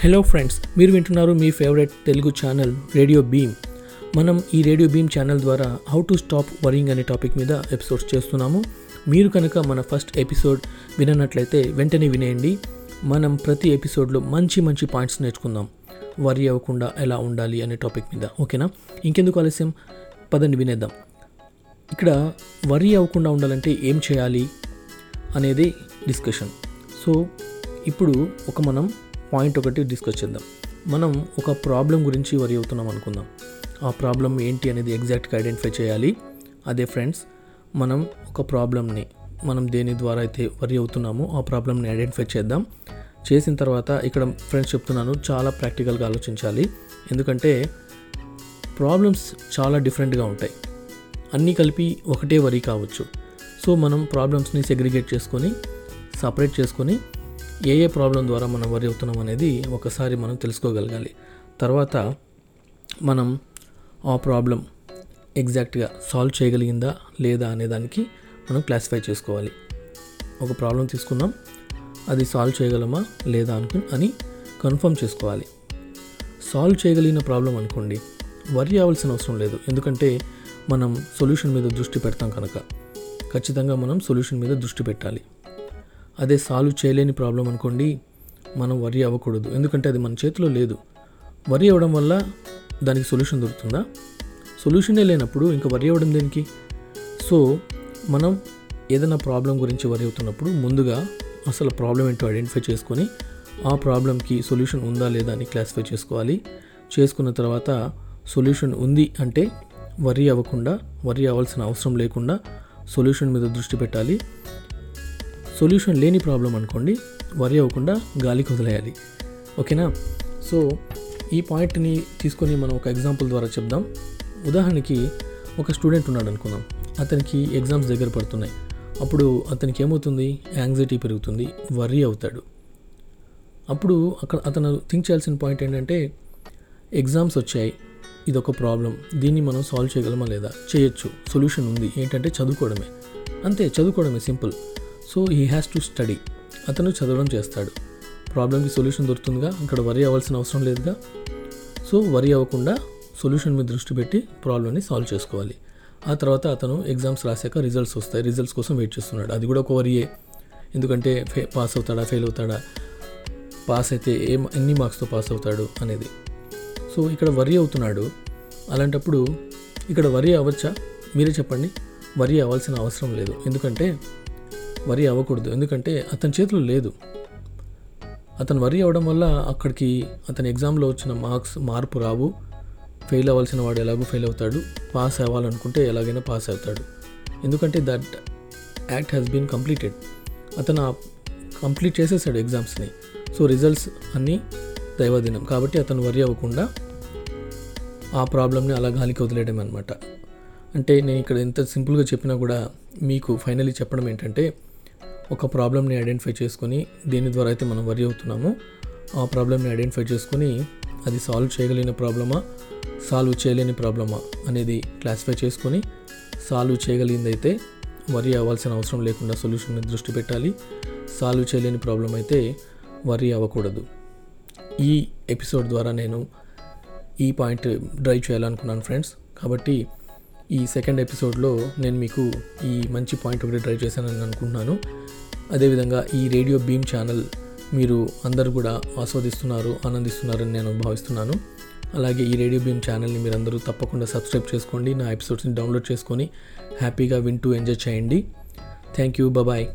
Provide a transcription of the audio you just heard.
Hello friends, మీరు వింటున్నారు మీ favourite Telugu channel radio beam. మనం ఈ రేడియో బీమ్ ఛానల్ ద్వారా హౌ టు స్టాప్ వరింగ్ అనే టాపిక్ మీద ఎపిసోడ్స్ చేస్తున్నాము. మీరు కనుక మన ఫస్ట్ ఎపిసోడ్ విననట్లయితే వెంటనే వినేయండి. మనం ప్రతి ఎపిసోడ్లో మంచి మంచి పాయింట్స్ నేర్చుకుందాం, వరీ అవ్వకుండా ఎలా ఉండాలి అనే టాపిక్ మీద. ఓకేనా, ఇంకెందుకు ఆలస్యం, పదండి వినేద్దాం. ఇక్కడ వరీ అవ్వకుండా ఉండాలంటే ఏం చేయాలి అనేది డిస్కషన్. సో ఇప్పుడు మనం పాయింట్ ఒకటి డిస్కస్ చేద్దాం. మనం ఒక ప్రాబ్లం గురించి వరీ అవుతున్నాం అనుకుందాం. ఆ ప్రాబ్లం ఏంటి అనేది ఎగ్జాక్ట్గా ఐడెంటిఫై చేయాలి. అదే ఫ్రెండ్స్, మనం ఒక ప్రాబ్లంని మనం దేని ద్వారా అయితే వరీ అవుతున్నామో ఆ ప్రాబ్లంని ఐడెంటిఫై చేద్దాం. చేసిన తర్వాత ఇక్కడ ఫ్రెండ్స్ చెప్తున్నాను, చాలా ప్రాక్టికల్గా ఆలోచించాలి. ఎందుకంటే ప్రాబ్లమ్స్ చాలా డిఫరెంట్గా ఉంటాయి, అన్నీ కలిపి ఒకటే వరీ కావచ్చు. సో మనం ప్రాబ్లమ్స్ని సెగ్రిగేట్ చేసుకొని సపరేట్ చేసుకొని ఏ ప్రాబ్లం ద్వారా మనం వరీ అవుతున్నాం అనేది ఒకసారి మనం తెలుసుకోగలగాలి. తర్వాత మనం ఆ ప్రాబ్లం ఎగ్జాక్ట్గా సాల్వ్ చేయగలిగిందా లేదా అనే దానికి మనం క్లాసిఫై చేసుకోవాలి. ఒక ప్రాబ్లం తీసుకున్నాం, అది సాల్వ్ చేయగలమా లేదా అని కన్ఫర్మ్ చేసుకోవాలి. సాల్వ్ చేయగలిగిన ప్రాబ్లం అనుకోండి, వరీ అవ్వాల్సిన అవసరం లేదు. ఎందుకంటే మనం సొల్యూషన్ మీద దృష్టి పెడతాం కనుక ఖచ్చితంగా మనం సొల్యూషన్ మీద దృష్టి పెట్టాలి. అదే సాల్వ్ చేయలేని ప్రాబ్లం అనుకోండి, మనం వరీ అవ్వకూడదు. ఎందుకంటే అది మన చేతిలో లేదు. వరీ అవ్వడం వల్ల దానికి సొల్యూషన్ దొరుకుతుందా? సొల్యూషనే లేనప్పుడు ఇంకా వరీ అవ్వడం దేనికి? సో మనం ఏదైనా ప్రాబ్లం గురించి వరీ అవుతున్నప్పుడు ముందుగా అసలు ప్రాబ్లం ఏంటో ఐడెంటిఫై చేసుకొని ఆ ప్రాబ్లంకి సొల్యూషన్ ఉందా లేదా అని క్లాసిఫై చేసుకోవాలి. చేసుకున్న తర్వాత సొల్యూషన్ ఉంది అంటే వరీ అవ్వకుండా, వరీ అవ్వాల్సిన అవసరం లేకుండా సొల్యూషన్ మీద దృష్టి పెట్టాలి. సొల్యూషన్ లేని ప్రాబ్లం అనుకోండి, వరీ అవ్వకుండా గాలికి వదిలేయాలి. ఓకేనా? సో ఈ పాయింట్ని తీసుకొని మనం ఒక ఎగ్జాంపుల్ ద్వారా చెప్దాం. ఉదాహరణకి ఒక స్టూడెంట్ ఉన్నాడు అనుకుందాం. అతనికి ఎగ్జామ్స్ దగ్గర పడుతున్నాయి. అప్పుడు అతనికి ఏమవుతుంది? యాంగ్జైటీ పెరుగుతుంది, వరీ అవుతాడు. అప్పుడు అక్కడ అతను థింక్ చేయాల్సిన పాయింట్ ఏంటంటే, ఎగ్జామ్స్ వచ్చాయి, ఇదొక ప్రాబ్లం, దీన్ని మనం సాల్వ్ చేయగలమా లేదా? చేయొచ్చు, సొల్యూషన్ ఉంది. ఏంటంటే చదువుకోవడమే, అంతే, చదువుకోవడమే, simple. So he has to study, అతను చదవడం చేస్తాడు. ప్రాబ్లంకి సొల్యూషన్ దొరుకుతుందిగా, ఇక్కడ వరీ అవ్వాల్సిన అవసరం లేదుగా. సో వరీ అవ్వకుండా సొల్యూషన్ మీద దృష్టి పెట్టి ప్రాబ్లమ్ని సాల్వ్ చేసుకోవాలి. ఆ తర్వాత అతను ఎగ్జామ్స్ రాశాక రిజల్ట్స్ వస్తాయి, రిజల్ట్స్ కోసం వెయిట్ చేస్తున్నాడు. అది కూడా ఒక వరీయే. ఎందుకంటే పాస్ అవుతాడా, ఫెయిల్ అవుతాడా, పాస్ అయితే ఎన్ని మార్క్స్తో పాస్ అవుతాడు అనేది. సో ఇక్కడ వరీ అవుతున్నాడు. అలాంటప్పుడు ఇక్కడ వరీ అవ్వచ్చా? మీరే చెప్పండి. వరీ అవ్వాల్సిన అవసరం లేదు. ఎందుకంటే వరీ అవ్వకూడదు. ఎందుకంటే అతని చేతిలో లేదు. అతను వరీ అవ్వడం వల్ల అక్కడికి అతని ఎగ్జామ్లో వచ్చిన మార్క్స్ మార్పు రావు. ఫెయిల్ అవ్వాల్సిన వాడు ఎలాగో ఫెయిల్ అవుతాడు, పాస్ అవ్వాలనుకుంటే ఎలాగైనా పాస్ అవుతాడు. ఎందుకంటే that act has been completed. అతను కంప్లీట్ చేసేసాడు ఎగ్జామ్స్ని. సో రిజల్ట్స్ అన్నీ దైవాధీనం. కాబట్టి అతను వరీ అవ్వకుండా ఆ ప్రాబ్లమ్ని అలా గాలికి వదిలేయడం అనమాట. అంటే నేను ఇక్కడ ఎంత సింపుల్గా చెప్పినా కూడా మీకు ఫైనలీ చెప్పడం ఏంటంటే, ఒక ప్రాబ్లమ్ని ఐడెంటిఫై చేసుకొని దేని ద్వారా అయితే మనం వరీ అవుతున్నామో ఆ ప్రాబ్లమ్ని ఐడెంటిఫై చేసుకొని అది సాల్వ్ చేయగలిగిన ప్రాబ్లమా, సాల్వ్ చేయలేని ప్రాబ్లమా అనేది క్లాసిఫై చేసుకొని సాల్వ్ చేయగలిగిందైతే వరీ అవ్వాల్సిన అవసరం లేకుండా సొల్యూషన్ని దృష్టి పెట్టాలి. సాల్వ్ చేయలేని ప్రాబ్లం అయితే వరీ అవ్వకూడదు. ఈ ఎపిసోడ్ ద్వారా నేను ఈ పాయింట్ డ్రైవ్ చేయాలనుకున్నాను ఫ్రెండ్స్. కాబట్టి ఈ సెకండ్ ఎపిసోడ్లో నేను మీకు ఈ మంచి పాయింట్ ఒకటి డ్రైవ్ చేశానని అనుకుంటున్నాను. అదేవిధంగా ఈ రేడియో బీమ్ ఛానల్ మీరు అందరూ కూడా ఆస్వాదిస్తున్నారు, ఆనందిస్తున్నారని నేను భావిస్తున్నాను. అలాగే ఈ రేడియో బీమ్ ఛానల్ని మీరు అందరూ తప్పకుండా సబ్స్క్రైబ్ చేసుకోండి. నా ఎపిసోడ్స్ని డౌన్లోడ్ చేసుకొని హ్యాపీగా వింటూ ఎంజాయ్ చేయండి. Thank you, bye.